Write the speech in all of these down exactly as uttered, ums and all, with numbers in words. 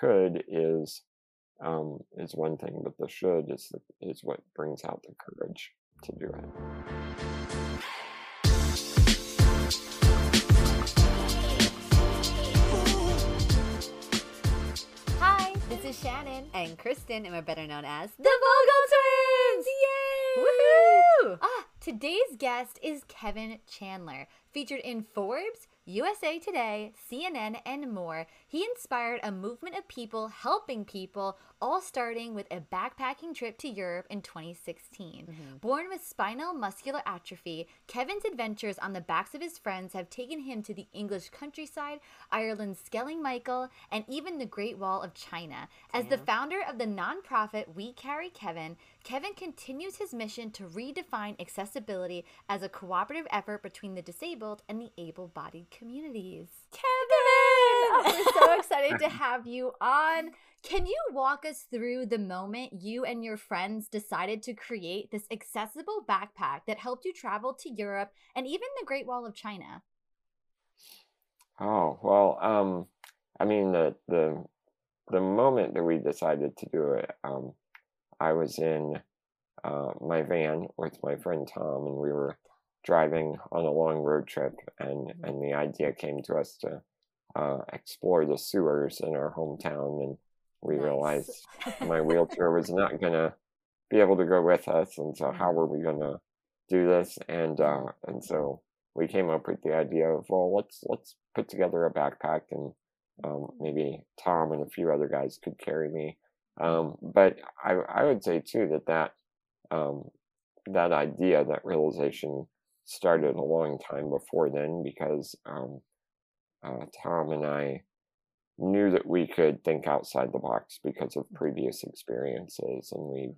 could is um, is one thing, but the should is the, is what brings out the courage to do it. This is Shannon and Kristen, and we're better known as the Vogel Twins! Yay! Woohoo! Ah, today's guest is Kevan Chandler. Featured in Forbes, U S A Today, C N N, and more, he inspired a movement of people helping people, all starting with a backpacking trip to Europe in twenty sixteen. Mm-hmm. Born with spinal muscular atrophy, Kevan's adventures on the backs of his friends have taken him to the English countryside, Ireland's Skellig Michael, and even the Great Wall of China. Damn. As the founder of the nonprofit We Carry Kevan, Kevan continues his mission to redefine accessibility as a cooperative effort between the disabled and the able-bodied communities. Kevan! Oh, we're so excited to have you on. Can you walk us through the moment you and your friends decided to create this accessible backpack that helped you travel to Europe and even the Great Wall of China? Oh, well, um, I mean, the, the, the moment that we decided to do it, um, I was in uh, my van with my friend Tom, and we were driving on a long road trip, and and the idea came to us to uh explore the sewers in our hometown, and we nice. realized my wheelchair was not gonna be able to go with us, and so how were we gonna do this? And uh and so we came up with the idea of, well, let's let's put together a backpack, and um maybe Tom and a few other guys could carry me. Um but I I would say too that that um that idea, that realization, started a long time before then, because um, uh, Tom and I knew that we could think outside the box because of previous experiences, and we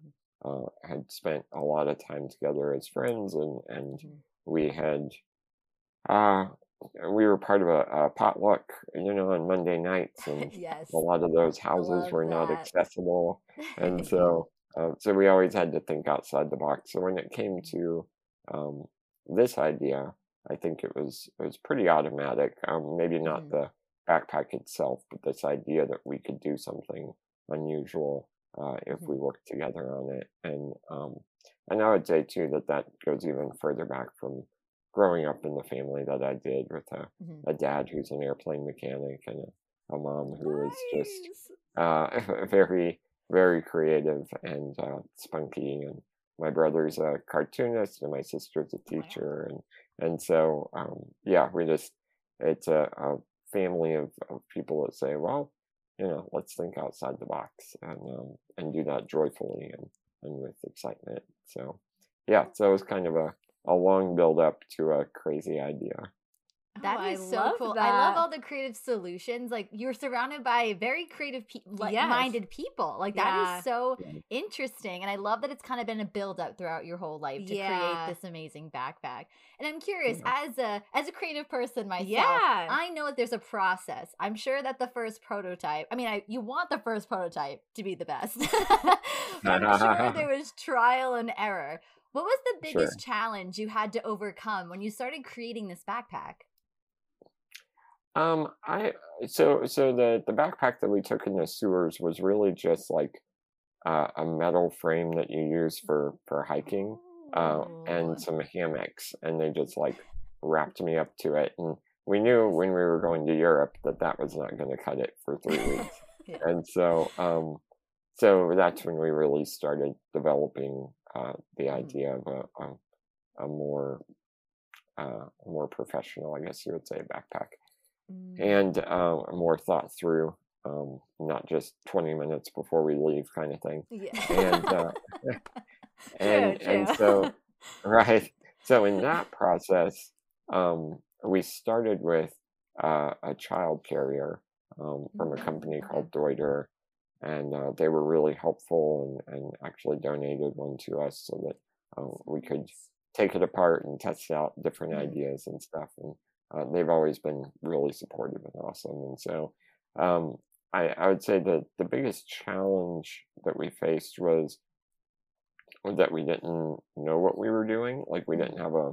uh, had spent a lot of time together as friends, and and we had uh we were part of a, a potluck, you know, on Monday nights, and yes. a lot of those houses were that. not accessible, and so uh, so we always had to think outside the box. So when it came to um, this idea, I think it was it was pretty automatic. Um, maybe not mm. the backpack itself, but this idea that we could do something unusual uh, if mm. we worked together on it. And um, and I would say too that that goes even further back from growing up in the family that I did, with a, mm. a dad who's an airplane mechanic and a, a mom who nice. is just uh, very very creative and uh, spunky, and my brother's a cartoonist, and my sister's a teacher, and and so um, yeah, we just it's a, a family of, of people that say, well, you know, let's think outside the box, and um, and do that joyfully and, and with excitement. So yeah, so it was kind of a, a long build up to a crazy idea. That oh, is I so cool. That. I love all the creative solutions. Like, you're surrounded by very creative, pe- like, yes. minded people. Like, that yeah. is so yeah. interesting. And I love that it's kind of been a build up throughout your whole life to yeah. create this amazing backpack. And I'm curious, yeah. as a as a creative person myself, yeah. I know that there's a process. I'm sure that the first prototype, I mean, I, you want the first prototype to be the best. I'm sure there was trial and error. What was the biggest sure. challenge you had to overcome when you started creating this backpack? Um, I, so, so the, the backpack that we took in the sewers was really just like, uh, a metal frame that you use for, for hiking, uh, and some hammocks, and they just like wrapped me up to it. And we knew when we were going to Europe that that was not going to cut it for three weeks. yeah. And so, um, so that's when we really started developing, uh, the idea of a, a, a more, uh, more professional, I guess you would say, backpack. And uh, more thought through, um, not just twenty minutes before we leave kind of thing. Yeah. And uh, and, true, true. and so, right. So in that process, um, we started with uh, a child carrier um, from a company called Deuter, and uh, they were really helpful, and, and actually donated one to us so that uh, we could take it apart and test out different ideas and stuff. And Uh, they've always been really supportive and awesome. And so um, I, I would say that the biggest challenge that we faced was that we didn't know what we were doing. Like, we didn't have a,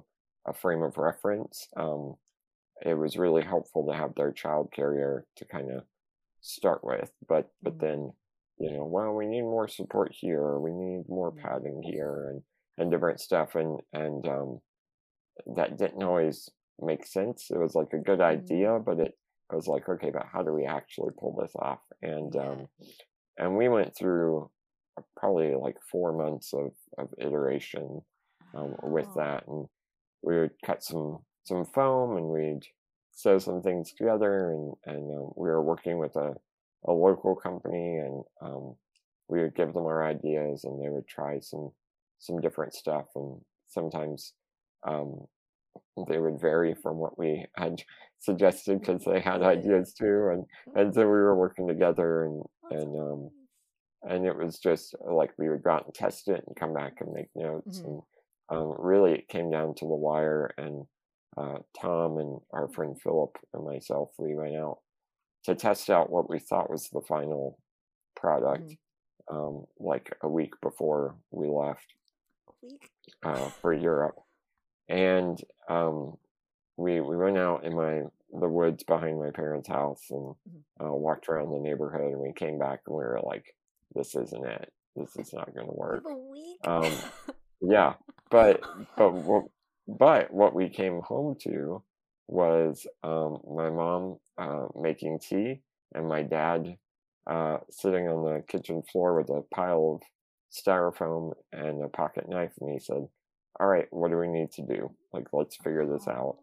a frame of reference. Um, it was really helpful to have their child carrier to kind of start with, but but mm-hmm. then, you know, well, we need more support here, we need more padding here, and and different stuff, and and um that didn't always make sense. It was like a good idea, mm-hmm. but it I was like, okay, but how do we actually pull this off? And yeah. um and we went through probably like four months of, of iteration um, oh. with that, and we would cut some some foam and we'd sew some things together, and and um, we were working with a a local company, and um we would give them our ideas and they would try some some different stuff, and sometimes um they would vary from what we had suggested because they had ideas too, and and so we were working together, and and um and it was just like we would go out and test it and come back and make notes, mm-hmm. and um really it came down to the wire. And uh Tom and our friend Philip and myself, we went out to test out what we thought was the final product, mm-hmm. um like a week before we left uh for Europe. And um, we we went out in my the woods behind my parents' house, and uh, walked around the neighborhood, and we came back and we were like, "This isn't it. This is not going to work." Um, yeah, but but but what we came home to was um, my mom uh, making tea and my dad uh, sitting on the kitchen floor with a pile of styrofoam and a pocket knife, and he said, "All right, what do we need to do? Like, let's figure this out."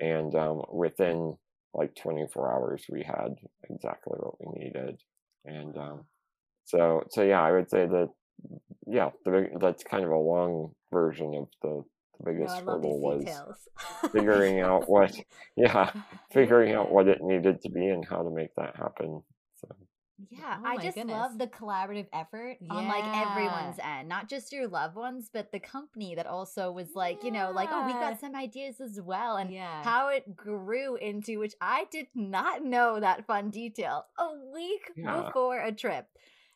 And um, within like twenty-four hours, we had exactly what we needed. And um, so, so yeah, I would say that, yeah, the, that's kind of a long version of the, the biggest no, hurdle was figuring out what, yeah, figuring out what it needed to be and how to make that happen. So. Yeah, oh I just goodness. love the collaborative effort yeah. on like everyone's end, not just your loved ones, but the company that also was like, yeah. you know, like, oh, we got some ideas as well, and yeah. how it grew into, which I did not know that fun detail, a week yeah. before a trip.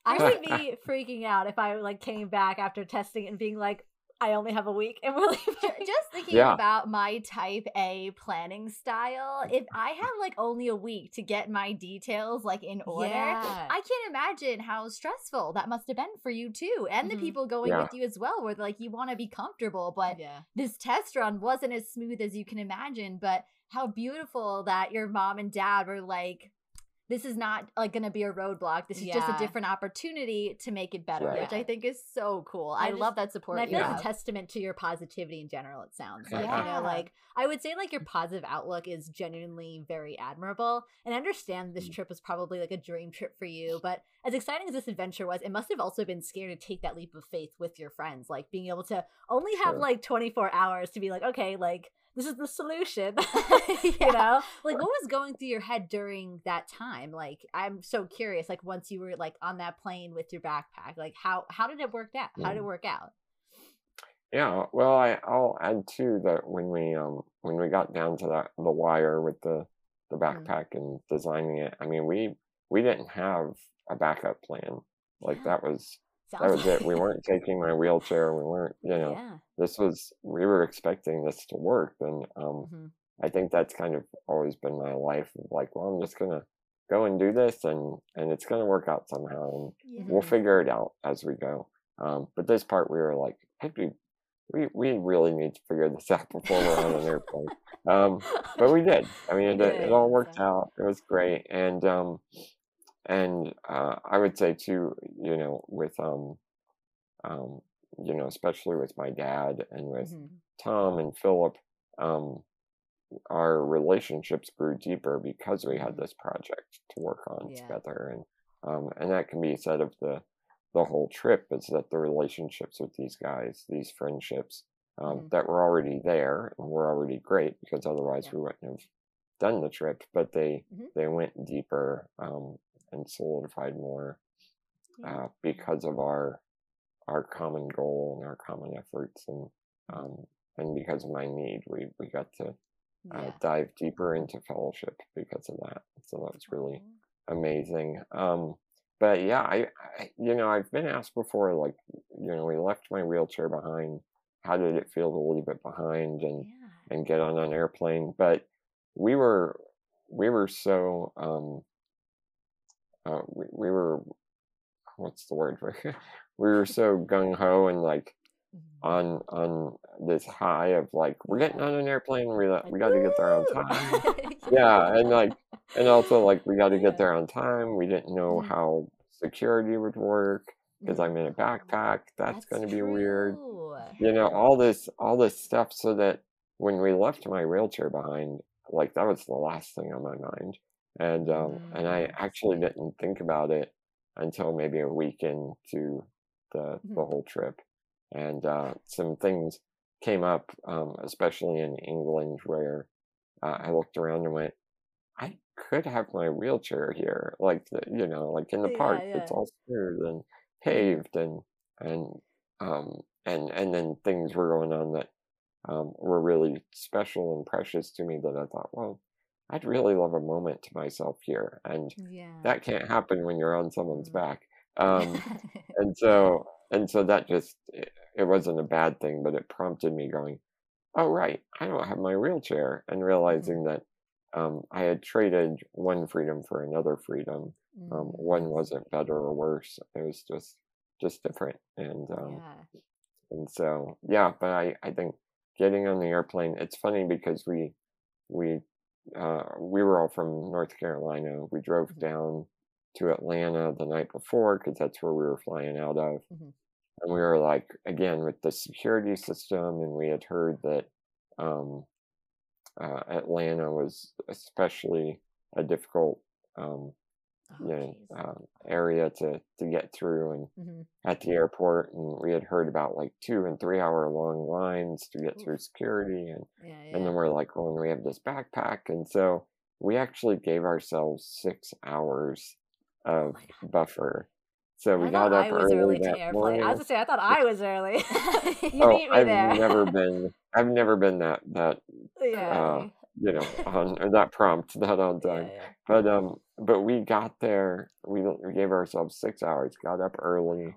I would be freaking out if I like came back after testing it and being like, I only have a week and we're leaving. Just thinking yeah. about my type A planning style, if I have like only a week to get my details like in order, yeah. I can't imagine how stressful that must have been for you too, and mm-hmm. the people going yeah. with you as well, where like you want to be comfortable, but yeah. this test run wasn't as smooth as you can imagine. But how beautiful that your mom and dad were like, this is not like going to be a roadblock. This is yeah. just a different opportunity to make it better, yeah. which I think is so cool. I, I just love that support. And I feel yeah. it's a testament to your positivity in general, it sounds like. Yeah. You know, like, I would say like your positive outlook is genuinely very admirable. And I understand this trip was probably like a dream trip for you, but as exciting as this adventure was, it must have also been scary to take that leap of faith with your friends. Like being able to only have sure. like twenty-four hours to be like, okay, like, this is the solution, you yeah. know? Like, what was going through your head during that time? Like, I'm so curious, like, once you were, like, on that plane with your backpack, like, how, how did it work out? How did it work out? Yeah, well, I, I'll add, too, that when we um when we got down to that, the wire with the, the backpack mm-hmm. and designing it, I mean, we we didn't have a backup plan. Like, yeah. that was... That was it. We weren't taking my wheelchair. We weren't, you know, yeah. this was, we were expecting this to work. And um, mm-hmm. I think that's kind of always been my life. Like, well, I'm just going to go and do this and, and it's going to work out somehow. And yeah. we'll figure it out as we go. Um, but this part, we were like, hey, we, we, we really need to figure this out before we're on an airplane. Um, but we did. I mean, it, it, it all worked yeah. out. It was great. And, um, And uh, I would say too, you know, with um, um, you know, especially with my dad and with mm-hmm. Tom and Philip, um, our relationships grew deeper because we had this project to work on yeah. together, and um, and that can be said of the the whole trip, is that the relationships with these guys, these friendships um, mm-hmm. that were already there and were already great, because otherwise yeah. we wouldn't have done the trip, but they mm-hmm. they went deeper. Um, and solidified more uh, because of our our common goal and our common efforts, and um, and because of my need, we we got to uh, yeah. dive deeper into fellowship because of that. So that was really amazing. Um, but yeah, I, I you know I've been asked before, like, you know, we left my wheelchair behind. How did it feel to leave it behind and yeah. and get on an airplane? But we were we were so. Um, uh, we, we were, what's the word for it? We were so gung-ho and like on on this high of like, we're getting on an airplane, we, we got to get there on time. Yeah, and like, and also like, we got to get there on time. We didn't know how security would work because I'm in a backpack. That's, That's going to be weird. You know, all this, all this stuff, so that when we left my wheelchair behind, like that was the last thing on my mind. And, um, and I actually didn't think about it until maybe a week into the, the whole trip. And uh, some things came up, um, especially in England, where uh, I looked around and went, I could have my wheelchair here. Like, the, you know, like in the park, yeah, yeah. It's all smooth and paved, and, and, um, and, and then things were going on that um, were really special and precious to me that I thought, well, I'd really love a moment to myself here. And yeah. that can't happen when you're on someone's mm-hmm. back. Um, and so, and so that just, it wasn't a bad thing, but it prompted me going, oh, right, I don't have my wheelchair, and realizing that um, I had traded one freedom for another freedom. Mm-hmm. Um, one wasn't better or worse. It was just, just different. And, um, yeah. and so, yeah, but I, I think getting on the airplane, it's funny because we, we, uh, we were all from North Carolina. We drove mm-hmm. down to Atlanta the night before, because that's where we were flying out of. Mm-hmm. And we were like, again, with the security system, and we had heard that um, uh, Atlanta was especially a difficult um, oh, you know, um, area to, to get through, and mm-hmm. at the airport. And we had heard about like two and three hour long lines to get Ooh. Through security. And, yeah, yeah. and then we're like, well, and we have this backpack. And so we actually gave ourselves six hours of oh buffer. So we I got up I was early, early that to morning. I was gonna say, I thought I was early. you oh, beat me I've there. never been. I've never been that that. Yeah. Uh, you know, on or that prompt, that on time. Yeah, yeah. But um, but we got there. We, we gave ourselves six hours. Got up early.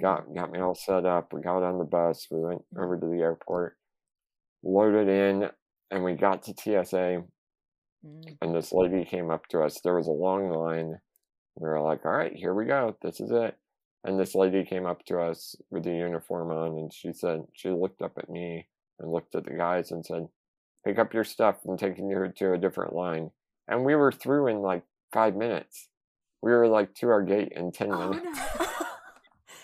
Got got me all set up. We got on the bus. We went over to the airport. Loaded in, and we got to T S A. Mm. And this lady came up to us. There was a long line. We were like, all right, here we go. This is it. And this lady came up to us with the uniform on, and she said, she looked up at me and looked at the guys and said, pick up your stuff, I'm taking you to a different line. And we were through in like five minutes. We were like to our gate in ten oh, minutes. No.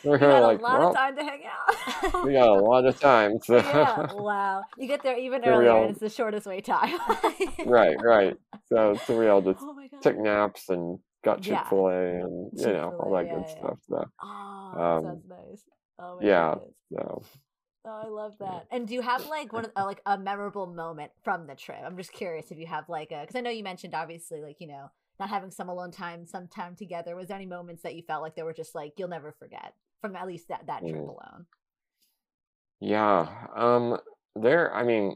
We, we got like, a lot well, of time to hang out. We got a lot of time. So. Yeah, wow. You get there even so earlier, all, and it's the shortest way time. Right, right. So, so we all just oh took naps and got Chick-fil-A yeah. and you Chick-fil-A, know all that yeah, good yeah. stuff. So, oh, um, sounds nice. Oh my yeah, goodness. So. Oh, I love that. And do you have like one of uh, like a memorable moment from the trip? I'm just curious if you have like a, because I know you mentioned obviously like you know not having some alone time, some time together. Was there any moments that you felt like they were just like you'll never forget from at least that that trip mm. alone? Yeah, um, there. I mean,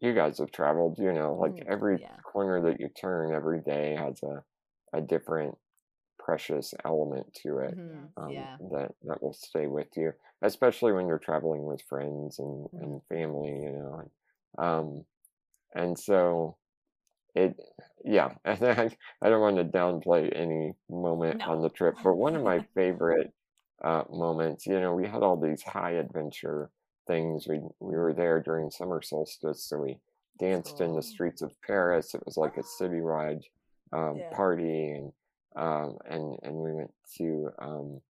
you guys have traveled. You know, like mm, every yeah. corner that you turn, every day has a. a different precious element to it mm-hmm. um, yeah. that that will stay with you, especially when you're traveling with friends and, mm-hmm. and family, you know. And, um, and so it, yeah. And I, I don't want to downplay any moment no. on the trip, but one of my favorite uh, moments, you know, we had all these high adventure things. We we were there during summer solstice, so we danced cool. in the streets of Paris. It was like a citywide. Um, yeah. party, and um, and and we went to um,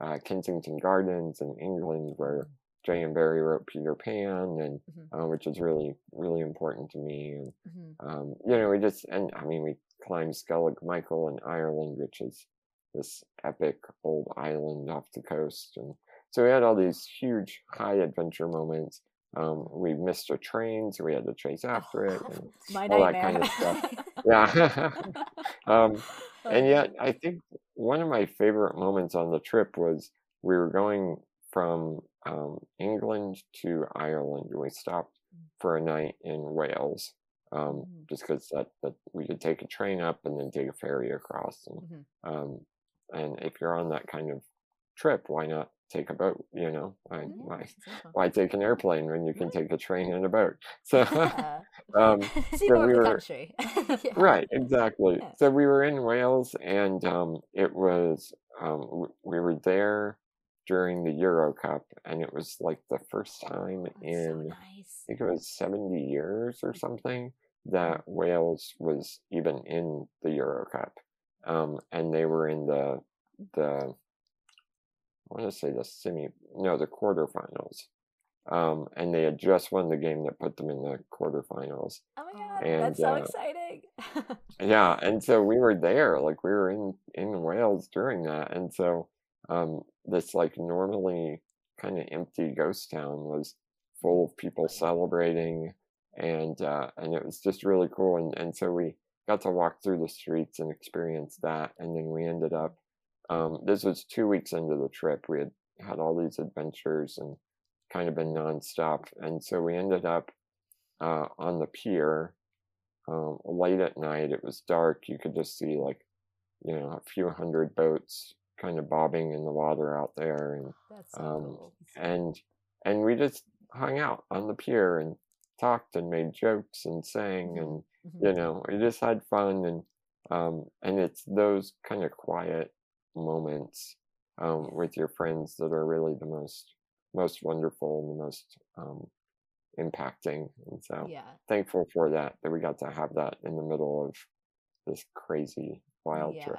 uh, Kensington Gardens in England, where J M Barrie wrote Peter Pan, and mm-hmm. uh, which is really really important to me. And mm-hmm. um, you know, we just and I mean, we climbed Skellig Michael in Ireland, which is this epic old island off the coast, and so we had all these huge high adventure moments. Um, we missed a train, so we had to chase after it, and My all nightmare. That kind of stuff. Yeah. um, and yet I think one of my favorite moments on the trip was we were going from um, England to Ireland, and we stopped for a night in Wales, um, mm-hmm. just because that, that we could take a train up and then take a ferry across. And, mm-hmm. um, and if you're on that kind of trip, why not take a boat, you know, why, mm, why, awesome. why take an airplane when you can take a train and a boat? So, yeah. um, so we were, yeah. right, exactly. Yeah. So we were in Wales, and um, it was, um, we were there during the Euro Cup, and it was like the first time oh, in, so nice. I think it was seventy years or something that Wales was even in the Euro Cup. Um, and they were in the, the, I want to say the semi, no, the quarterfinals. Um, and they had just won the game that put them in the quarterfinals. Oh my God, and, that's so uh, exciting. Yeah, and so we were there, like we were in, in Wales during that. And so um, this like normally kind of empty ghost town was full of people celebrating. And uh, and it was just really cool. And, and so we got to walk through the streets and experience that. And then we ended up, Um, this was two weeks into the trip. We had had all these adventures and kind of been nonstop. And so we ended up uh, on the pier um, late at night. It was dark. You could just see like, you know, a few hundred boats kind of bobbing in the water out there. And That's so um, cool. and and we just hung out on the pier and talked and made jokes and sang. And, mm-hmm. you know, we just had fun. And um, and it's those kind of quiet moments um with your friends that are really the most most wonderful and the most um impacting. And so yeah. thankful for that that we got to have that in the middle of this crazy wild yeah. trip.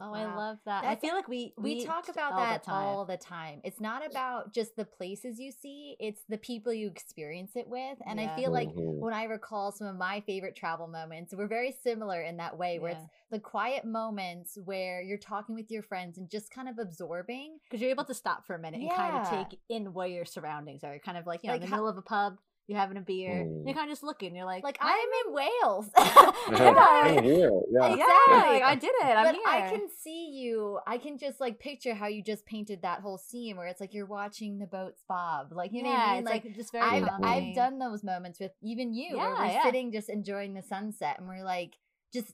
Oh, wow. I love that. That's, I feel like we we, we talk about all that the all the time. It's not about just the places you see, it's the people you experience it with. And yeah. I feel like mm-hmm. when I recall some of my favorite travel moments, we're very similar in that way, where yeah. it's the quiet moments where you're talking with your friends and just kind of absorbing. Because you're able to stop for a minute yeah. and kind of take in what your surroundings are. You're kind of like, you know, like in the how- middle of a pub. You're having a beer. Mm. You're kind of just looking. You're like, like I'm in Wales. I'm here. Yeah, exactly. Like, I did it. I'm but here. I can see you. I can just like picture how you just painted that whole scene where it's like you're watching the boats bob. Like you know yeah, what I mean? Like, like just very. I've, I've done those moments with even you yeah, where we're yeah. sitting just enjoying the sunset and we're like just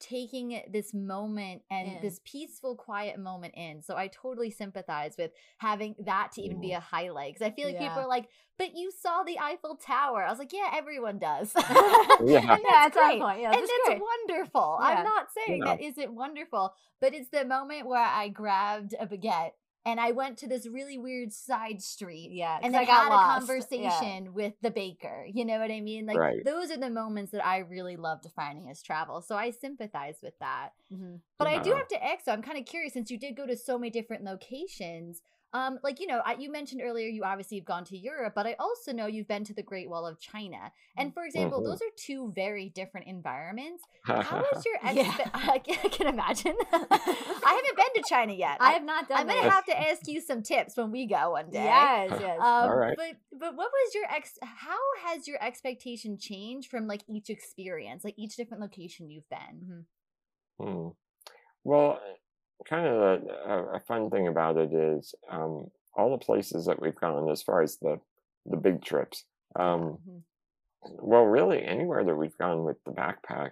taking this moment and in. this peaceful, quiet moment in. So I totally sympathize with having that to even be a highlight. Because I feel like yeah. people are like, but you saw the Eiffel Tower. I was like, yeah, everyone does. yeah, yeah that's great. Point. Yeah, and that's, that's wonderful. Yeah. I'm not saying no. that isn't wonderful, but it's the moment where I grabbed a baguette and I went to this really weird side street. Yeah, and I got had lost. a conversation yeah. with the baker. You know what I mean? Like right. those are the moments that I really love defining as travel. So I sympathize with that. Mm-hmm. But yeah. I do have to ask, so I'm kind of curious, since you did go to so many different locations, um, like, you know, I, you mentioned earlier, you obviously have gone to Europe, but I also know you've been to the Great Wall of China. And for example, mm-hmm. those are two very different environments. How is your, expe- yeah. I can imagine. I haven't been to China yet. I have not done I'm going to have to ask you some tips when we go one day. Yes, yes. Um, All right. But, but what was your, ex? how has your expectation changed from like each experience, like each different location you've been? Mm-hmm. Hmm. Well, kind of a, a fun thing about it is um, all the places that we've gone, as far as the, the big trips, um, mm-hmm. well, really anywhere that we've gone with the backpack,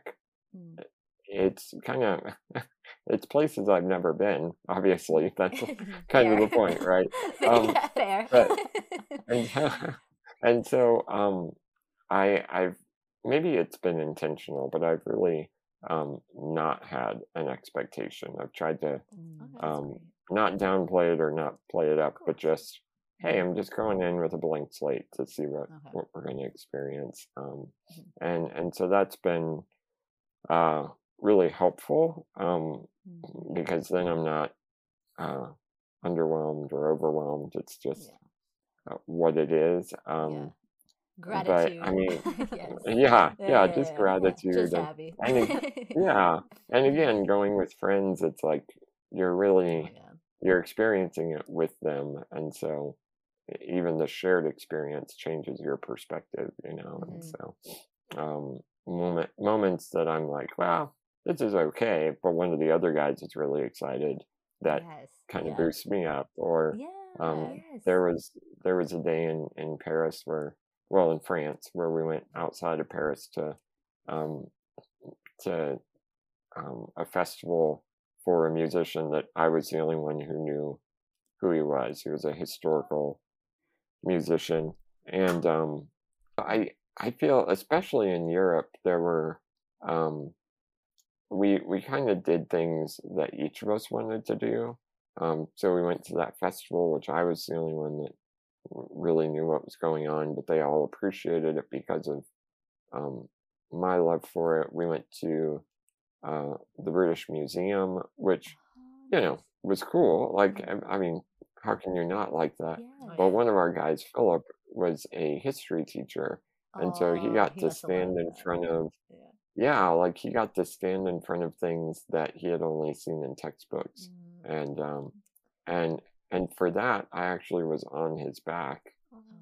mm. it's kind of, it's places I've never been, obviously. That's kind of the point, right? Um, yeah, fair. But, and, and so um, I, I've, maybe it's been intentional, but I've really um not had an expectation. I've tried to oh, um great. not downplay it or not play it up, but just, hey, I'm just going in with a blank slate to see what, okay. what we're going to experience. Um mm-hmm. and and so that's been uh really helpful, um mm-hmm. because then I'm not uh underwhelmed or overwhelmed. It's just yeah. what it is. um yeah. Gratitude. But I mean, yes. yeah, yeah, yeah, just yeah, gratitude. Yeah. Just and, happy. and, yeah. And again, going with friends, it's like you're really, oh, yeah. you're experiencing it with them. And so even the shared experience changes your perspective, you know? Mm-hmm. And so um, moment, moments that I'm like, wow, this is okay. But one of the other guys is really excited. That yes. kind of yeah. boosts me up. Or yeah, um, yes. there was, there was a day in, in Paris where, well, in France, where we went outside of Paris to um, to um, a festival for a musician that I was the only one who knew who he was. He was a historical musician. And um, I I feel, especially in Europe, there were, um, we we kind of did things that each of us wanted to do. Um, so we went to that festival, which I was the only one that really knew what was going on, but they all appreciated it because of um, my love for it. We went to uh, the British Museum, which, you know, was cool. Like, I mean, how can you not like that? Yeah. But one of our guys, Philip, was a history teacher. And oh, so he got he to stand in front of, yeah. yeah, like he got to stand in front of things that he had only seen in textbooks. Mm. And, um, and, and for that, I actually was on his back.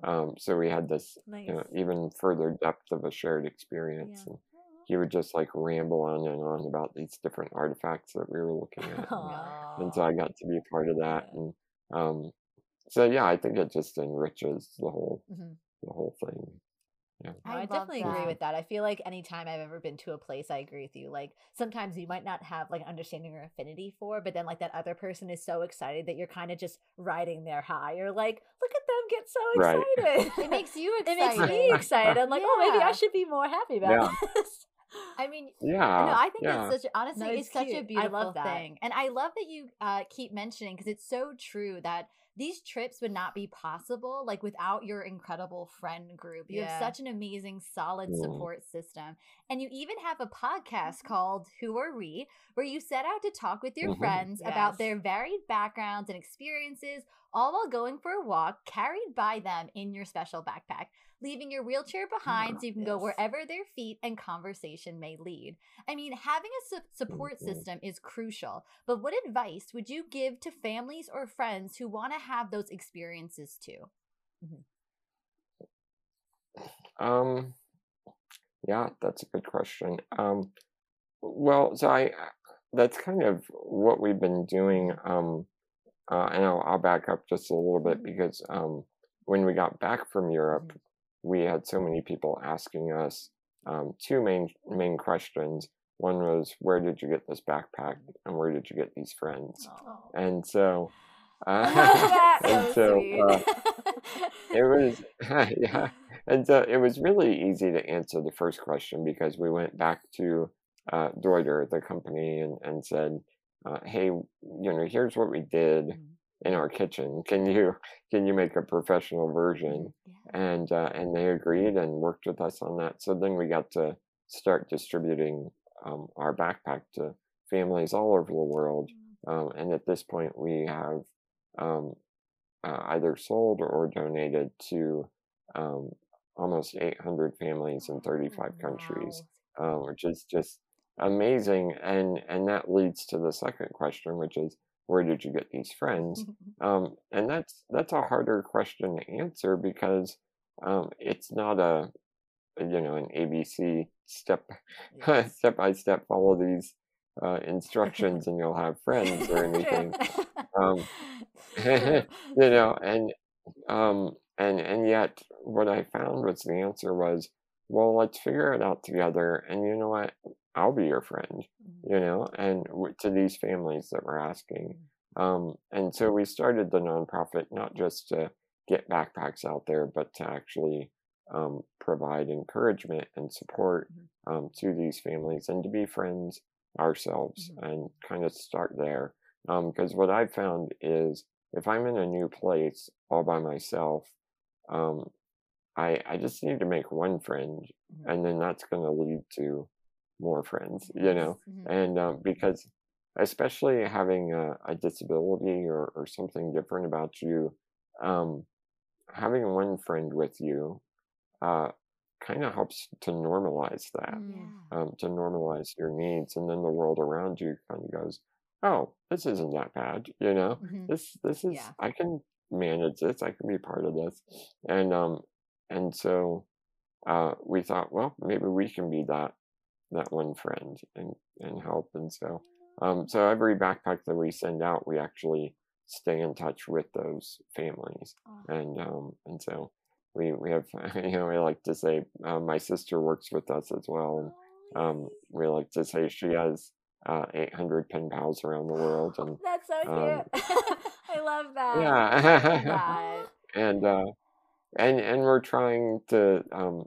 Um, so we had this nice. you know, even further depth of a shared experience. Yeah. And he would just like ramble on and on about these different artifacts that we were looking at. Aww. And so I got to be a part of that. Yeah. And um, so, yeah, I think it just enriches the whole, mm-hmm. the whole thing. Yeah. I, I definitely that. agree with that. I feel like anytime I've ever been to a place, I agree with you. Like sometimes you might not have like understanding or affinity for, but then like that other person is so excited that you're kind of just riding their high. You're like, look at them get so right. excited. It makes you excited. It makes me excited. I'm like, yeah. oh, maybe I should be more happy about yeah. this. I mean, yeah, no, I think yeah. it's such, honestly, no, it's, it's such cute. a beautiful I love that. thing. And I love that you uh, keep mentioning, because it's so true that these trips would not be possible like without your incredible friend group. You yeah. have such an amazing, solid support yeah. system. And you even have a podcast called Who Are We, where you set out to talk with your mm-hmm. friends yes. about their varied backgrounds and experiences, all while going for a walk carried by them in your special backpack, leaving your wheelchair behind so you can yes. go wherever their feet and conversation may lead. I mean, having a su- support mm-hmm. system is crucial, but what advice would you give to families or friends who want to have those experiences too? Mm-hmm. Um, yeah, that's a good question. Um, well, so I, that's kind of what we've been doing. Um, uh, and I'll, I'll back up just a little bit because um, when we got back from Europe, mm-hmm. we had so many people asking us um, two main main questions. One was, where did you get this backpack, and where did you get these friends? Oh. And so, uh, and so uh, it was yeah. And so it was really easy to answer the first question because we went back to uh, Deuter, the company, and and said, uh, hey, you know, here's what we did. Mm-hmm. in our kitchen, can you can you make a professional version? Yeah. And uh, and they agreed and worked with us on that. So then we got to start distributing um, our backpack to families all over the world. Um, and at this point, we have um, uh, either sold or donated to um, almost eight hundred families in thirty-five oh, countries, wow. uh, which is just amazing. And and that leads to the second question, which is, where did you get these friends? Um, and that's that's a harder question to answer because um, it's not a, you know, an A B C step yes. step by step follow these uh, instructions and you'll have friends or anything, um, you know. And um, and and yet, what I found was the answer was, well, let's figure it out together. And you know what? I'll be your friend, you know, and w- to these families that were asking. Um, and so we started the nonprofit, not just to get backpacks out there, but to actually um, provide encouragement and support um, to these families and to be friends ourselves mm-hmm. and kind of start there. Because um, what I've found is if I'm in a new place all by myself, um, I, I just need to make one friend mm-hmm. and then that's going to lead to more friends, you know, mm-hmm. and um, because especially having a, a disability or, or something different about you, um, having one friend with you uh, kind of helps to normalize that, yeah. um, to normalize your needs. And then the world around you kind of goes, oh, this isn't that bad. You know, mm-hmm. this, this is, yeah. I can manage this. I can be part of this. And, um, and so uh, we thought, well, maybe we can be that that one friend and, and help. And so, um, so every backpack that we send out, we actually stay in touch with those families. Oh. And, um, and so we, we have, you know, we like to say, uh, my sister works with us as well. And, um, we like to say she has uh, eight hundred pen pals around the world. And that's so cute. Um, I love that. Yeah. That. And uh, and and we're trying to, um,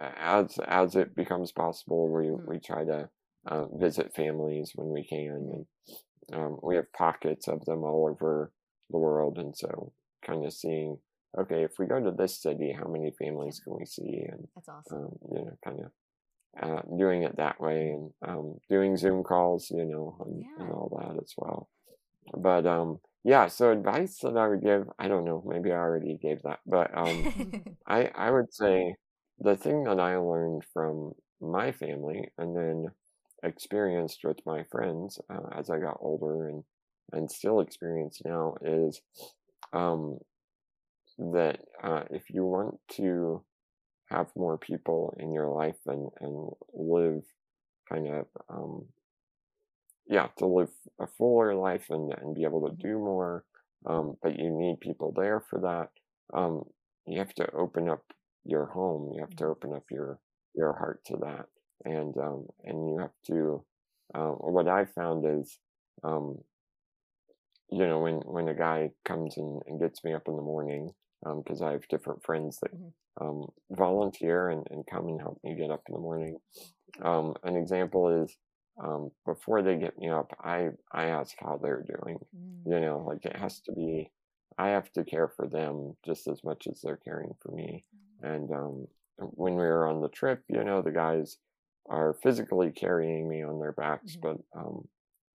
as as it becomes possible, we mm. we try to uh, visit families when we can, and um, we have pockets of them all over the world, and so kind of seeing, okay, if we go to this city, how many families can we see? And that's awesome. Um, you know, kind of uh, doing it that way, and um, doing Zoom calls, you know, and, yeah. and all that as well. But um, yeah, so advice that I would give, I don't know, maybe I already gave that, but um, I I would say the thing that I learned from my family and then experienced with my friends uh, as I got older and and still experience now is um, that uh, if you want to have more people in your life and, and live kind of, um, yeah, to live a fuller life and, and be able to do more, um, but you need people there for that, um, you have to open up your home, you have to open up your, your heart to that. And, um, and you have to, uh, what I found is, um, you know, when, when a guy comes and, and gets me up in the morning, um, because I have different friends that mm-hmm. um, volunteer and, and come and help me get up in the morning. Um, an example is um, before they get me up, I, I ask how they're doing. Mm-hmm. You know, like it has to be, I have to care for them just as much as they're caring for me. Mm-hmm. And um, when we were on the trip, you know, the guys are physically carrying me on their backs, mm-hmm. but um,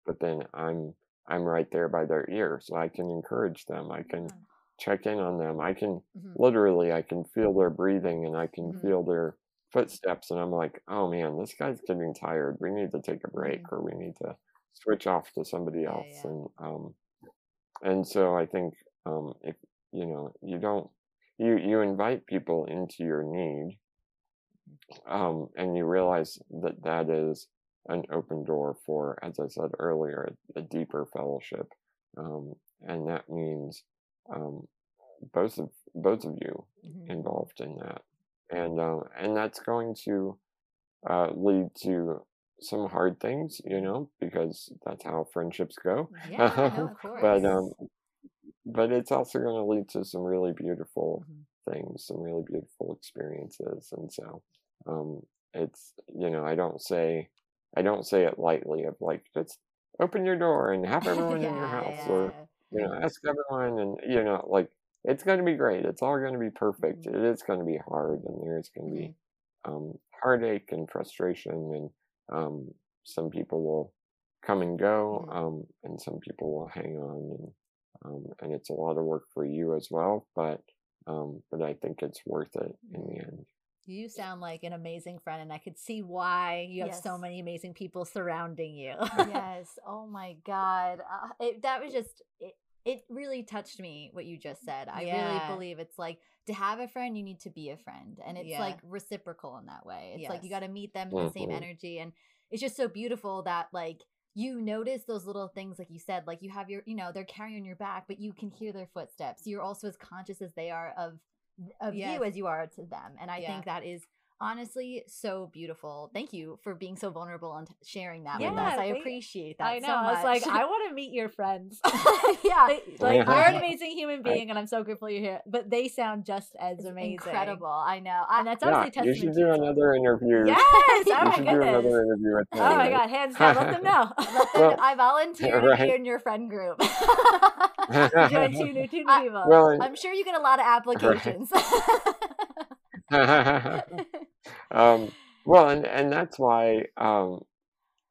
but then I'm I'm right there by their ear, so I can encourage them. I can yeah. check in on them. I can mm-hmm. literally, I can feel their breathing and I can mm-hmm. feel their footsteps. And I'm like, oh man, this guy's getting tired. We need to take a break mm-hmm. or we need to switch off to somebody else. Yeah, yeah. And, um, and so I think, um, if you know, you don't, you, you invite people into your need, um, and you realize that that is an open door for, as I said earlier, a, a deeper fellowship, um, and that means um, both of both of you mm-hmm. involved in that, and uh, and that's going to uh, lead to some hard things, you know, because that's how friendships go. Yeah, no, of course. But um, but it's also going to lead to some really beautiful mm-hmm. things, some really beautiful experiences, and so um, it's you know I don't say. I don't say it lightly of like, just open your door and have everyone yeah, in your house yeah. or, you know, ask everyone and, you know, like, it's going to be great. It's all going to be perfect. Mm-hmm. It is going to be hard and there's going to be um, heartache and frustration and um, some people will come and go um, and some people will hang on and um, and it's a lot of work for you as well, but um, but I think it's worth it in the end. You sound like an amazing friend, and I could see why you have yes. so many amazing people surrounding you. Yes. Oh my God. Uh, it, that was just, it, it really touched me what you just said. I yeah. really believe it's like to have a friend, you need to be a friend. And it's yeah. like reciprocal in that way. It's yes. like you got to meet them in the same energy. And it's just so beautiful that like, you notice those little things, like you said, like you have your, you know, they're carrying your back, but you can hear their footsteps. You're also as conscious as they are of of yes. you as you are to them. And I yeah. think that is honestly so beautiful. Thank you for being so vulnerable and sharing that yeah, with us. I they, appreciate that I know. So much. I was like, I want to meet your friends. yeah. They, like you're an amazing human being I, and I'm so grateful you're here. But they sound just as it's amazing. Incredible. I know. And that's obviously yeah, testament. You should do another interview. Yes. You oh my should goodness. do another interview with them. Oh my God. Hands down. Let them know. Let them, well, I volunteer right. to be in your friend group. Two new, two new I, well, and, I'm sure you get a lot of applications. Right. um, well, and, and that's why, um,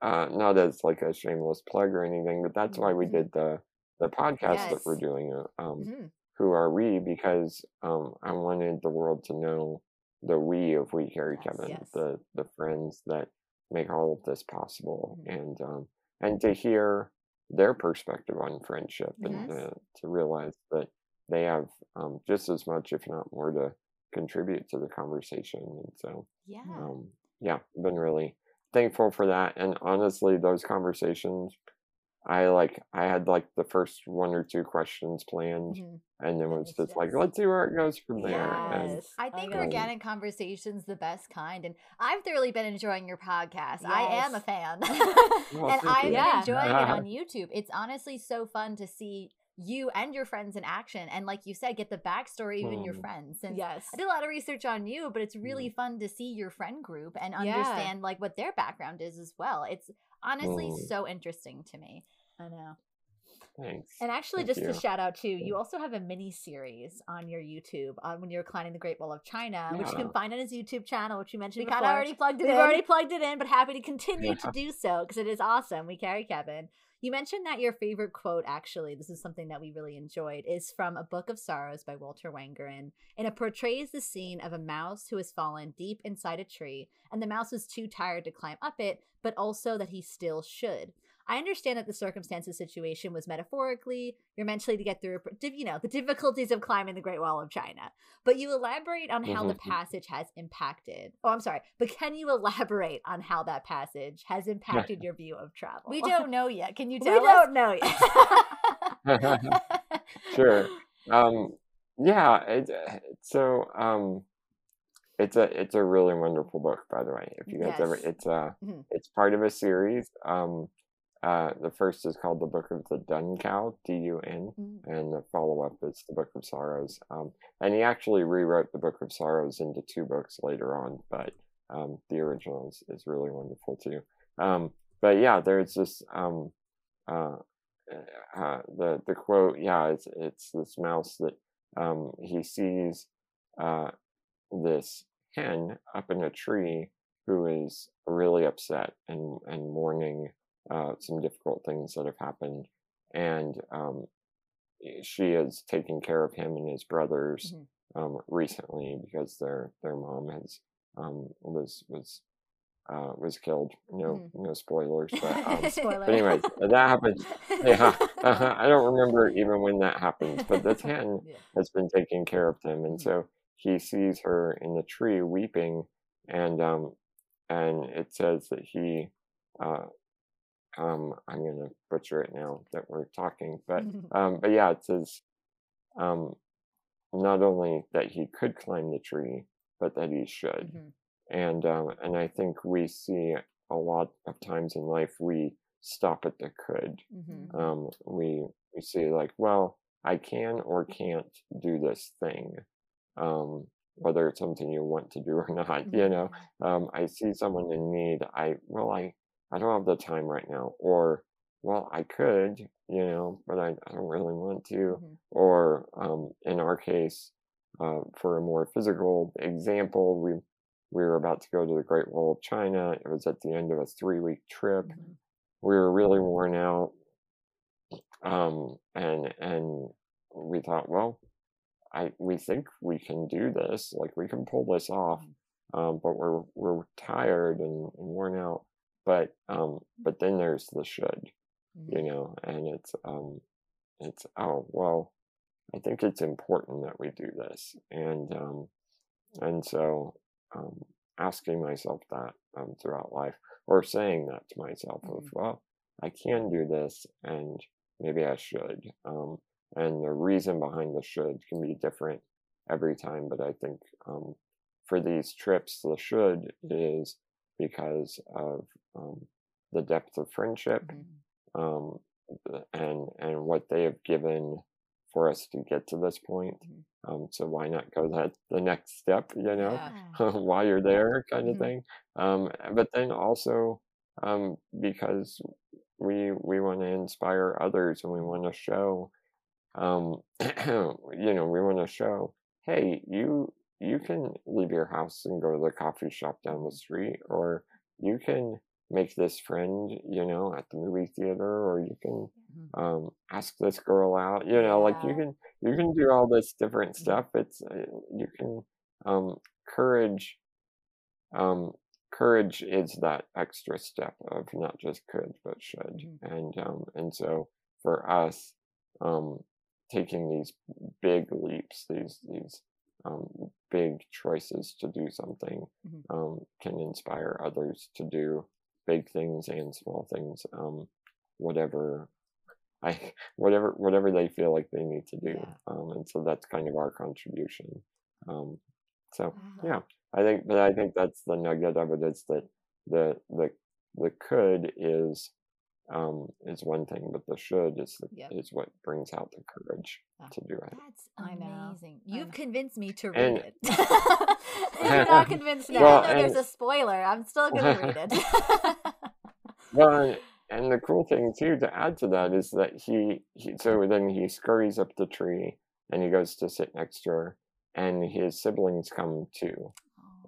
uh, not as like a shameless plug or anything, but that's why we did the, the podcast yes. that we're doing, um, mm-hmm. Who Are We? Because um, I wanted the world to know the we of We Carry yes, Kevan, yes. the the friends that make all of this possible, mm-hmm. and um, and to hear their perspective on friendship yes. and to, to realize that they have um, just as much, if not more, to contribute to the conversation. And so, yeah, um, yeah, I've been really thankful for that. And honestly, those conversations I like I had like the first one or two questions planned, mm-hmm. and then it's just like, let's see where it goes from there. Yes. And I think um, organic conversation's the best kind, and I've thoroughly been enjoying your podcast. Yes. I am a fan, well, and I've been yeah. enjoying yeah. it on YouTube. It's honestly so fun to see you and your friends in action, and like you said, get the backstory even mm. your friends. And yes, I did a lot of research on you, but it's really mm. fun to see your friend group and understand yeah. like what their background is as well. It's honestly mm. so interesting to me. I know. Thanks. And actually, Thank just to shout out too, you also have a mini series on your YouTube on when you're climbing the Great Wall of China, yeah. which you can find on his YouTube channel, which you mentioned. We kind of already plugged it. We've already plugged it in, but happy to continue yeah. to do so because it is awesome. We Carry Kevan. You mentioned that your favorite quote, actually, this is something that we really enjoyed, is from A Book of Sorrows by Walter Wangerin, and it portrays the scene of a mouse who has fallen deep inside a tree, and the mouse is too tired to climb up it, but also that he still should. I understand that the circumstances situation was metaphorically, you're mentally to get through, you know, the difficulties of climbing the Great Wall of China. But you elaborate on how mm-hmm. the passage has impacted. Oh, I'm sorry. But can you elaborate on how that passage has impacted yeah. your view of travel? We don't know yet. Can you tell we us? We don't know yet. Sure. Um, yeah. It, so um, it's a it's a really wonderful book, by the way. If you guys yes. ever, it's uh, mm-hmm. it's part of a series. Um, Uh, the first is called The Book of the Dun Cow, D U N, mm-hmm. and the follow-up is The Book of Sorrows. Um, and he actually rewrote The Book of Sorrows into two books later on, but um, the original is, is really wonderful too. Um, but yeah, there's this, um, uh, uh, the the quote, yeah, it's, it's this mouse that um, he sees uh, this hen up in a tree who is really upset and, and mourning Uh, some difficult things that have happened, and um, she has taken care of him and his brothers mm-hmm. um, recently because their their mom has um, was was uh, was killed. No mm-hmm. no spoilers, but, um, Spoiler. but anyway, that happened. Yeah, uh, I don't remember even when that happened, but the hen yeah. has been taking care of them, and mm-hmm. so he sees her in the tree weeping, and um, and it says that he. Uh, Um, I'm gonna butcher it now that we're talking, but um, but yeah, it says um, not only that he could climb the tree, but that he should. Mm-hmm. And um, and I think we see a lot of times in life we stop at the could. Mm-hmm. Um, we we see like, well, I can or can't do this thing, um, whether it's something you want to do or not. You know, um, I see someone in need. I well, I. I don't have the time right now, or, well, I could, you know, but I, I don't really want to, mm-hmm. or um, in our case, uh, for a more physical example, we we were about to go to the Great Wall of China. It was at the end of a three-week trip. Mm-hmm. We were really worn out, um, and and we thought, well, I we think we can do this, like we can pull this off, mm-hmm. um, but we're we're tired and, and worn out. But um, but then there's the should, you know, and it's um, it's oh well, I think it's important that we do this, and um, and so um, asking myself that um, throughout life, or saying that to myself mm-hmm. of well, I can do this, and maybe I should, um, and the reason behind the should can be different every time, but I think um, for these trips, the should is because of um, the depth of friendship mm-hmm. um, and and what they have given for us to get to this point. Mm-hmm. Um, so why not go that the next step, you know, yeah. while you're there kind of mm-hmm. thing. Um, but then also um, because we we want to inspire others, and we want to show, um, you know, we want to show, hey, you, you can leave your house and go to the coffee shop down the street, or you can make this friend, you know, at the movie theater, or you can um, ask this girl out, you know, yeah. like you can, you can do all this different stuff. It's, you can, um, courage, um, courage is that extra step of not just could, but should. Mm-hmm. And, um, and so for us, um, taking these big leaps, these, these, Um, big choices to do something mm-hmm. um, can inspire others to do big things and small things. Um, whatever I whatever whatever they feel like they need to do. Yeah. Um, and so that's kind of our contribution. Um, so wow. yeah, I think, but I think that's the nugget of it, is that the the the could is um is one thing, but the should is the, yep. is what brings out the courage oh, to do it. That's amazing. You've convinced me to read and, it. You're not convinced now. Well, I know and, there's a spoiler. I'm still gonna read it. Well, and, and the cool thing too to add to that is that he, he so then he scurries up the tree and he goes to sit next to her, and his siblings come too,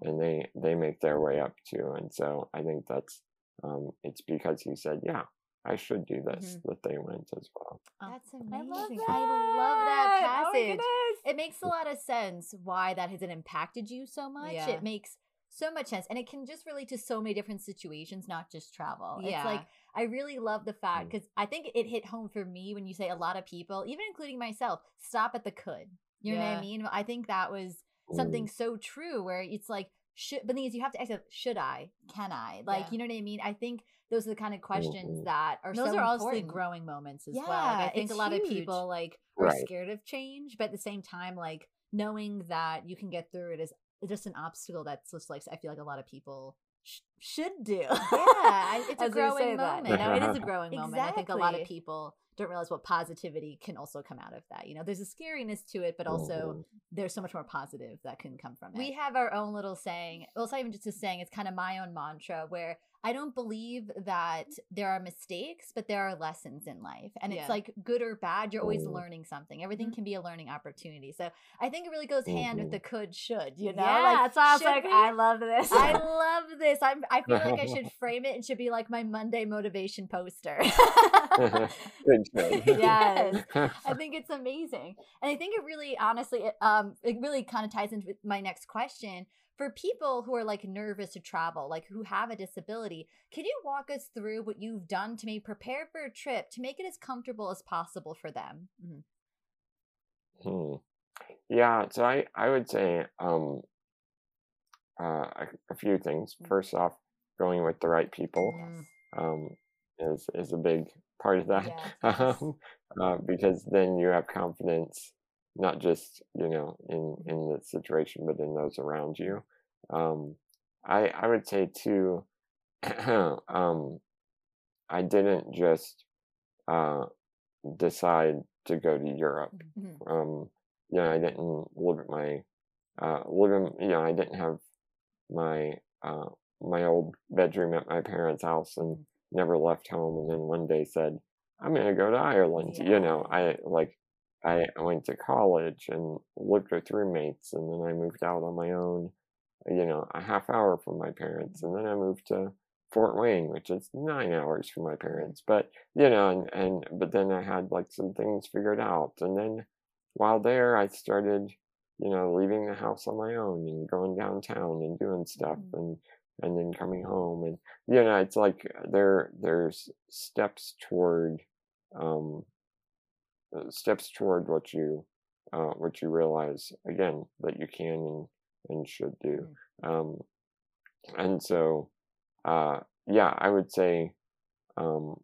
and they they make their way up too. And so I think that's um it's because he said, yeah, I should do this, mm-hmm. that they went as well. That's amazing. I love that, I love that passage. Oh, it makes a lot of sense why that hasn't impacted you so much. Yeah. It makes so much sense. And it can just relate to so many different situations, not just travel. Yeah. It's like, I really love the fact, because I think it hit home for me when you say a lot of people, even including myself, stop at the could. You know yeah. what I mean? I think that was something so true, where it's like, should, but the thing is, you have to ask, should I? Can I? Like, yeah. you know what I mean? I think those are the kind of questions that are those so are also important. Growing moments as yeah, well. Like, I think a lot huge. Of people like are right. scared of change, but at the same time, like knowing that you can get through it is just an obstacle that's just like, I feel like a lot of people sh should do. Yeah, it's a growing moment. No, it is a growing exactly. moment. I think a lot of people don't realize what positivity can also come out of that. You know, there's a scariness to it, but also there's so much more positive that can come from it. We have our own little saying. Well, it's not even just a saying. It's kind of my own mantra, where I don't believe that there are mistakes, but there are lessons in life. And yeah. it's like good or bad, you're always learning something. Everything can be a learning opportunity. So I think it really goes hand with the could, should, you know? Yeah, like, so I was like, we? I love this. I love this. I'm, I feel like I should frame it and should be like my Monday motivation poster. Yes. I think it's amazing. And I think it really, honestly, it, um, it really kind of ties into my next question. For people who are like nervous to travel, like who have a disability, can you walk us through what you've done to maybe prepare for a trip to make it as comfortable as possible for them? Mm-hmm. hmm. Yeah, so I, I would say um, uh, a, a few things. First off, going with the right people yes. um, is, is a big part of that, yes. um, uh, because then you have confidence. Not just, you know, in, in the situation, but in those around you. Um, I, I would say too, um, I didn't just, uh, decide to go to Europe. Mm-hmm. Um, you know, I didn't live at my, uh, live in, you know, I didn't have my, uh, my old bedroom at my parents' house and never left home. And then one day said, I'm going to go to Ireland. Yeah. You know, I like, I went to college and lived with roommates, and then I moved out on my own, you know, a half hour from my parents. And then I moved to Fort Wayne, which is nine hours from my parents. But, you know, and, and but then I had like some things figured out. And then while there, I started, you know, leaving the house on my own and going downtown and doing stuff mm-hmm. and, and then coming home. And, you know, it's like there, there's steps toward, um, steps toward what you uh what you realize again that you can and, and should do. Um and so uh yeah, I would say um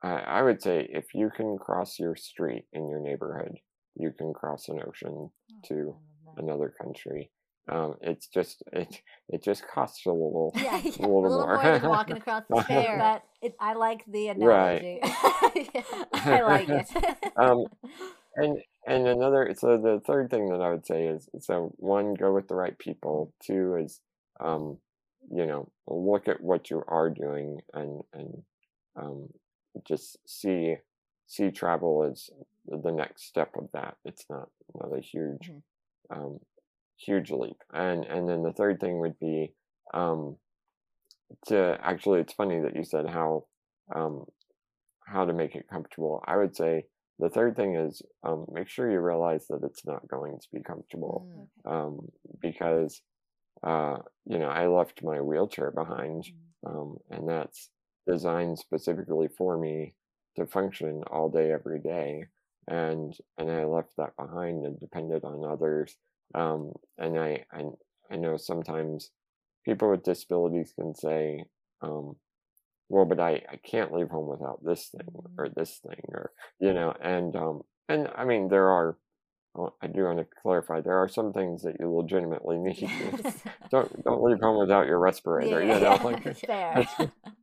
I, I would say if you can cross your street in your neighborhood, you can cross an ocean to another country. Um, it's just it it just costs a little, yeah, yeah. A, little a little more, more than walking across the fair. But it, I like the analogy. Right. I like it. um, and and another, so the third thing that I would say is, so one, go with the right people. Two is, um, you know, look at what you are doing and and um, just see see travel as the next step of that. It's not not a huge. Mm-hmm. um, huge leap. And and then the third thing would be um to actually, it's funny that you said how um how to make it comfortable. I would say the third thing is um make sure you realize that it's not going to be comfortable. Mm. Um because uh you know, I left my wheelchair behind. Mm. Um and that's designed specifically for me to function all day every day, and and I left that behind and depended on others. Um, and I, I, I know sometimes people with disabilities can say, um, well, but I, I can't leave home without this thing or this thing or, you know, and, um, and I mean, there are, I do want to clarify, there are some things that you legitimately need. Yes. don't don't leave home without your respirator. Yeah. You know, like there.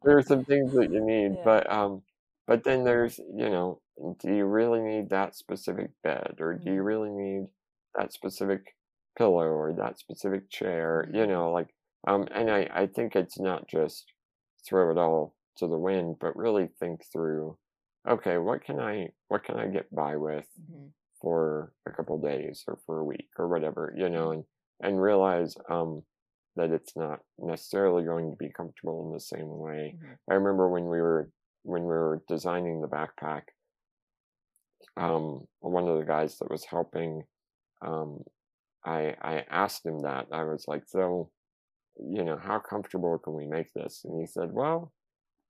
there are some things that you need, yeah. but um, but then there's, you know, do you really need that specific bed, or do you really need that specific pillow or that specific chair? You know, like um, and I I think it's not just throw it all to the wind, but really think through, okay, what can I what can I get by with? Mm-hmm. For a couple of days or for a week or whatever, you know, and, and realize um, that it's not necessarily going to be comfortable in the same way. Mm-hmm. I remember when we were, when we were designing the backpack, um, one of the guys that was helping, um, I, I asked him that. I was like, so, you know, how comfortable can we make this? And he said, well,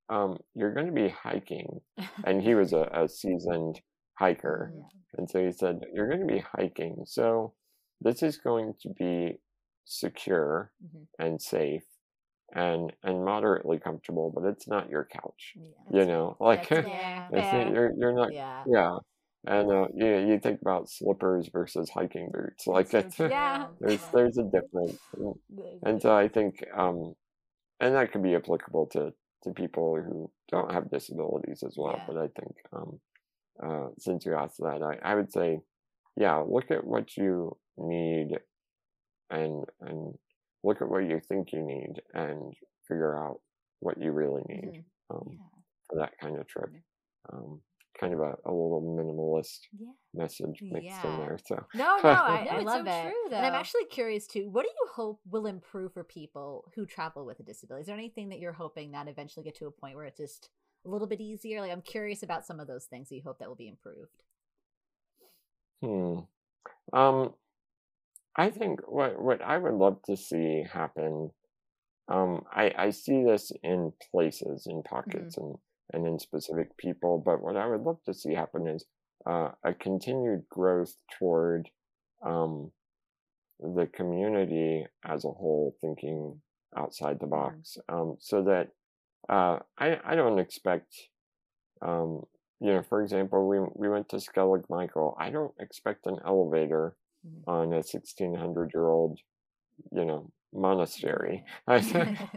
um, you're going to be hiking. And he was a, a seasoned hiker. Yeah. And so he said, you're going to be hiking. So this is going to be secure mm-hmm. and safe and, and moderately comfortable, but it's not your couch, yeah, you know, like yeah. it's not, you're, you're not, yeah. yeah. And uh, you, you think about slippers versus hiking boots, like it's, yeah. there's, there's a difference. And so I think, um, and that could be applicable to, to people who don't have disabilities as well. Yeah. But I think, um, Uh, since you asked that, I, I would say, yeah, look at what you need and and look at what you think you need and figure out what you really need mm-hmm. um, yeah. for that kind of trip. Um, kind of a, a little minimalist yeah. message mixed yeah. in there. So No, no, I, no, I love so it. True, though. And I'm actually curious, too, what do you hope will improve for people who travel with a disability? Is there anything that you're hoping that eventually get to a point where it just – a little bit easier? Like, I'm curious about some of those things that you hope that will be improved. Hmm. Um, I think what, what I would love to see happen, um, I, I see this in places, in pockets, mm-hmm. and, and in specific people, but what I would love to see happen is uh, a continued growth toward um, the community as a whole, thinking outside the box, mm-hmm. um, so that Uh, I, I don't expect, um, you know, for example, we we went to Skellig Michael. I don't expect an elevator mm-hmm. on a sixteen hundred year old, you know, monastery. I,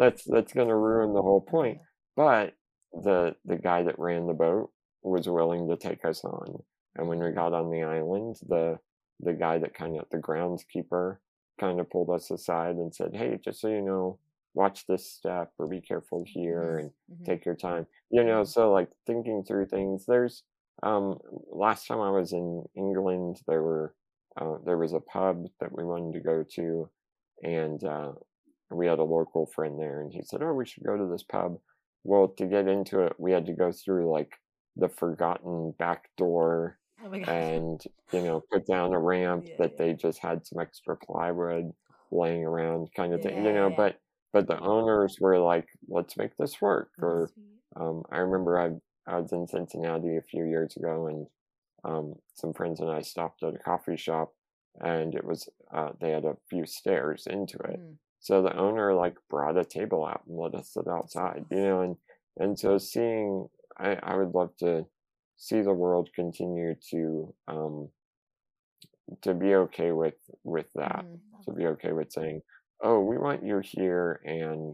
that's that's going to ruin the whole point. But the the guy that ran the boat was willing to take us on. And when we got on the island, the the guy that kind of, the groundskeeper kind of pulled us aside and said, hey, just so you know, watch this step or be careful here and mm-hmm. take your time, you know, so like thinking through things. There's, um, last time I was in England, there were, uh, there was a pub that we wanted to go to, and, uh, we had a local friend there, and he said, oh, we should go to this pub. Well, to get into it, we had to go through like the forgotten back door oh my gosh. and, you know, put down a ramp yeah, that yeah. they just had some extra plywood laying around kind of yeah, thing, you know, yeah. but But the owners were like, let's make this work. Or um, I remember I, I was in Cincinnati a few years ago, and um, some friends and I stopped at a coffee shop, and it was, uh, they had a few stairs into it. Mm. So the owner like brought a table out and let us sit outside, you know, and, and so seeing, I, I would love to see the world continue to, um, to be okay with, with that, mm. to be okay with saying, oh, we want you here, and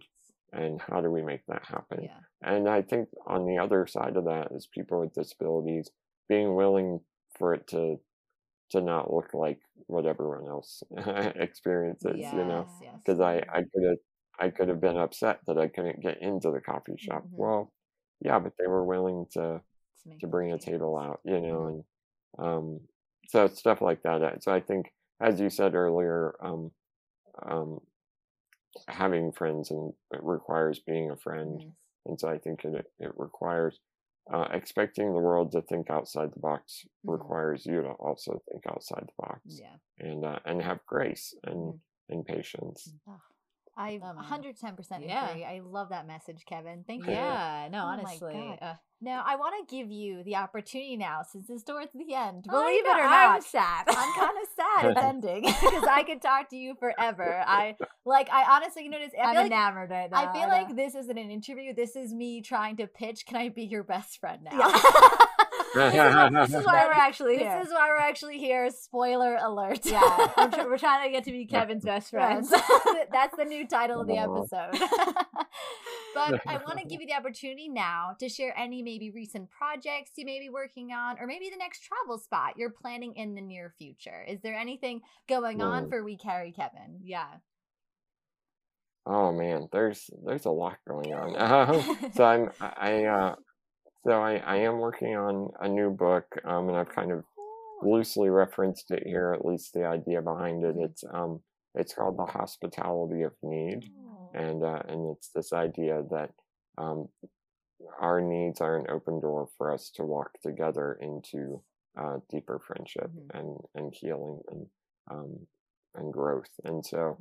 and how do we make that happen? Yeah. And I think on the other side of that is people with disabilities being willing for it to to not look like what everyone else experiences, yes, you know? Because yes. I, I could have I could have been upset that I couldn't get into the coffee shop. Mm-hmm. Well, yeah, but they were willing to to, to bring a table out, you know, and um, so stuff like that. So I think, as you said earlier, um, um having friends, and it requires being a friend, yes. and so I think it it requires uh expecting the world to think outside the box mm-hmm. requires you to also think outside the box, yeah and uh, and have grace and mm-hmm. and patience. Oh, I um, one hundred ten percent yeah. agree. I love that message, Kevan. Thank you. Yeah, no, oh honestly. Uh, now, I want to give you the opportunity now, since it's towards the end. Believe it or not. I'm sad. I'm kind of sad it's ending because I could talk to you forever. I like. I honestly notice. I I'm like, enamored right now. I feel I like this isn't an interview. This is me trying to pitch, can I be your best friend now? Yeah. This is, why, this is why we're actually here. This is why we're actually here. Spoiler alert. Yeah. I'm tr- we're trying to get to be Kevan's best friends. That's the new title of the episode. But I want to give you the opportunity now to share any maybe recent projects you may be working on, or maybe the next travel spot you're planning in the near future. Is there anything going on for We Carry Kevan? Yeah. Oh, man. There's there's a lot going on. Uh, so I'm... I, uh, So I, I am working on a new book, um, and I've kind of loosely referenced it here, at least the idea behind it. It's um, it's called The Hospitality of Need, and uh, and it's this idea that um, our needs are an open door for us to walk together into uh, deeper friendship mm-hmm. and, and healing and um, and growth. And so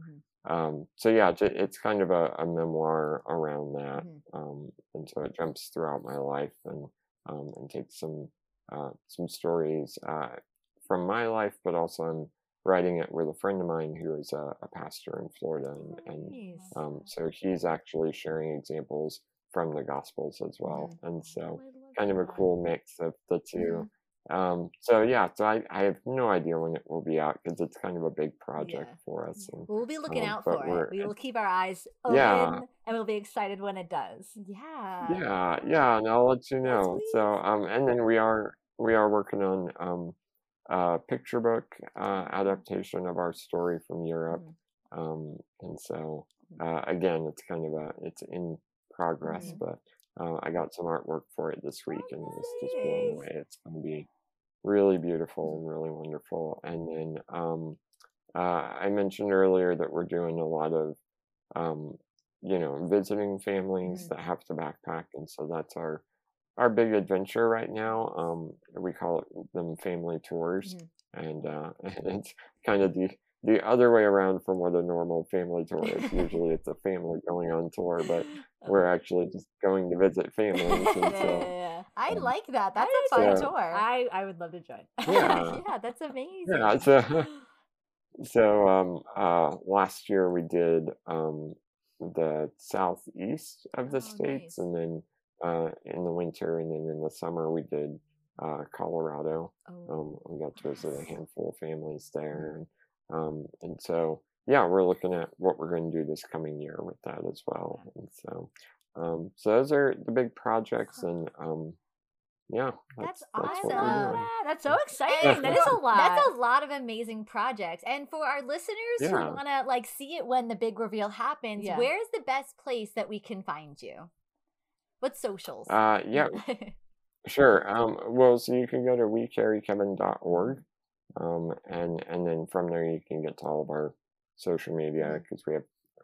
um, so yeah, it's kind of a, a memoir around that. Mm-hmm. Um, and so it jumps throughout my life and, um, and takes some, uh, some stories, uh, from my life, but also I'm writing it with a friend of mine who is a, a pastor in Florida. And, and um, so he's actually sharing examples from the Gospels as well. Mm-hmm. And so kind of a cool mix of the two. Mm-hmm. Um, so yeah, so I, I have no idea when it will be out because it's kind of a big project yeah. for us. And, we'll be looking um, out for it. We will keep our eyes open. Yeah. And we'll be excited when it does. Yeah. Yeah, yeah, and I'll let you know. So, um, and then we are we are working on um, a picture book uh, adaptation of our story from Europe, mm-hmm. um, and so uh, again, it's kind of a it's in progress, mm-hmm. but uh, I got some artwork for it this week, oh, and nice. It's just blown away. It's going to be really beautiful and really wonderful. And then um, uh, I mentioned earlier that we're doing a lot of. Um, you know, visiting families mm-hmm. that have to backpack. And so that's our, our big adventure right now. Um, we call it them family tours. Mm-hmm. And, uh, and it's kind of the, the other way around from what a normal family tour is. Usually it's a family going on tour, but we're actually just going to visit families. And so, yeah. I um, like that. That's a fun so, tour. I, I would love to join. Yeah, yeah that's amazing. Yeah, so, so um, uh, last year we did... Um, the southeast of the oh, states nice. And then uh in the winter and then in the summer we did uh Colorado oh, um we got to visit a handful of families there and um and so yeah we're looking at what we're going to do this coming year with that as well and so um so those are the big projects and um yeah that's, that's awesome that's, that's so exciting that is a lot that's a lot of amazing projects and for our listeners yeah. who want to like see it when the big reveal happens yeah. where's the best place that we can find you what socials uh yeah sure um well so you can go to we carry kevan dot org um and and then from there you can get to all of our social media because we have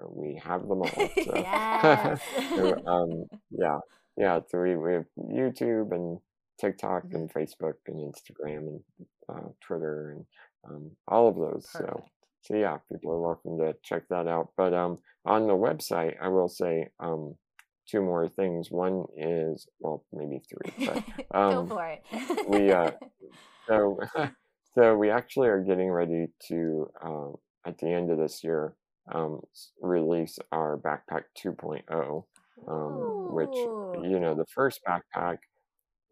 we have them all so, yes. so um yeah yeah so we, we have YouTube and TikTok mm-hmm. and Facebook and Instagram and uh, Twitter and um, all of those. Perfect. So so yeah, people are welcome to check that out. But um, on the website, I will say um, two more things. One is well, maybe three. But, um, Go for it. we uh, so so we actually are getting ready to um, at the end of this year um, release our backpack two point oh, um, which you know the first backpack.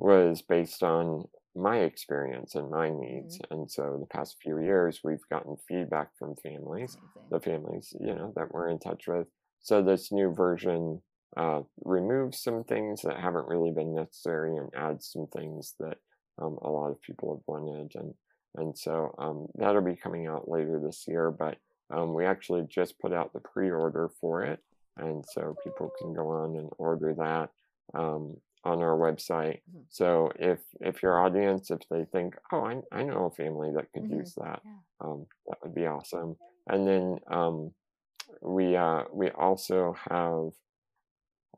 Was based on my experience and my needs. Mm-hmm. And so the past few years, we've gotten feedback from families, the families, you know, that we're in touch with. So this new version uh, removes some things that haven't really been necessary and adds some things that um, a lot of people have wanted. And, and so um, that'll be coming out later this year, but um, we actually just put out the pre-order for it. And so people can go on and order that. Um, on our website. Mm-hmm. So if, if your audience, if they think, oh, I, I know a family that could mm-hmm. use that, yeah. um, that would be awesome. And then, um, we, uh, we also have,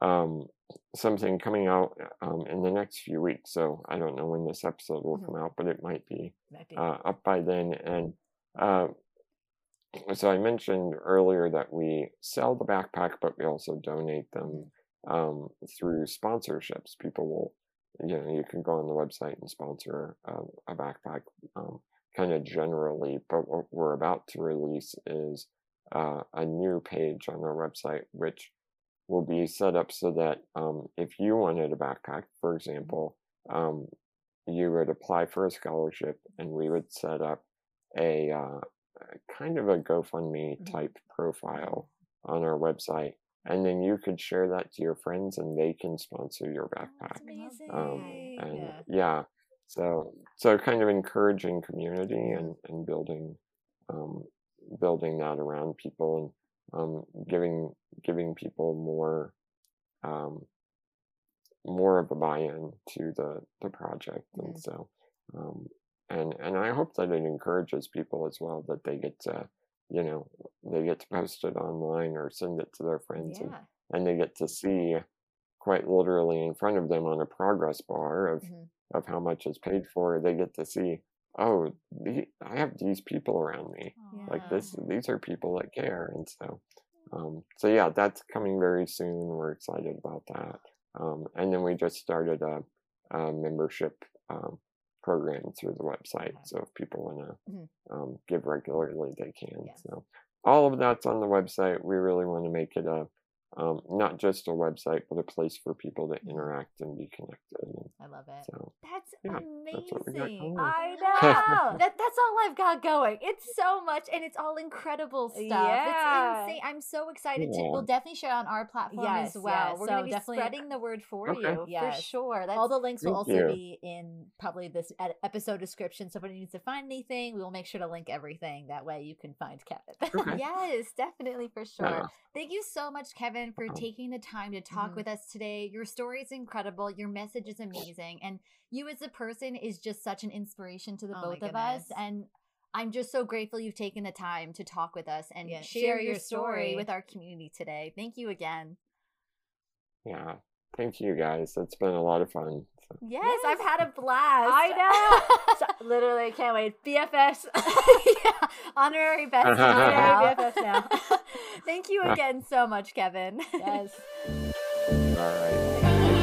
um, something coming out, um, in the next few weeks. So I don't know when this episode will mm-hmm. come out, but it might be, might be. Uh, up by then. And, uh, So I mentioned earlier that we sell the backpack, but we also donate them um, through sponsorships. People will, you know, you can go on the website and sponsor uh, a backpack um, kind of generally. But what we're about to release is uh, a new page on our website, which will be set up so that um, if you wanted a backpack, for example, um, you would apply for a scholarship and we would set up a uh, kind of a GoFundMe type profile on our website, and then you could share that to your friends and they can sponsor your backpack. Um, and yeah. yeah, so so kind of encouraging community and, and building um, building that around people and um, giving giving people more um, more of a buy-in to the, the project. Mm-hmm. And so um, And and I hope that it encourages people as well, that they get to, you know, they get to post it online or send it to their friends, yeah. and, and they get to see quite literally in front of them on a progress bar of, mm-hmm. of how much is paid for. They get to see, oh, the, I have these people around me, yeah. like this. These are people that care, and so, um, so yeah, that's coming very soon. We're excited about that, um, and then we just started a, a membership. Um, program through the website, so if people want to mm-hmm. um, give regularly, they can. Yeah. So all of that's on the website. We really want to make it a um, not just a website, but a place for people to interact and be connected. I love it. So, that's yeah, amazing. That's I know. that, that's all I've got going. It's so much, and it's all incredible stuff. Yeah. It's insane. I'm so excited. Yeah. to We'll definitely share on our platform yes, as well. Yes. We're so going to be definitely spreading the word for okay. you, yes. for sure. That's, all the links will also you. be in probably this episode description. So if anyone needs to find anything, we will make sure to link everything. That way you can find Kevan. Okay. Yes, definitely, for sure. Yeah. Thank you so much, Kevan, for taking the time to talk mm-hmm. with us today. Your story is incredible. Your message is amazing. And you as a person is just such an inspiration to the oh both of us. And I'm just so grateful you've taken the time to talk with us and yes. share, share your story. story with our community today. Thank you again. Yeah. Thank you, guys. It's been a lot of fun. So. Yes, yes, I've had a blast. I know. So, literally, can't wait. B F Fs. yeah. Honorary best honorary B F Fs now. Thank you again so much, Kevan. Yes. All right.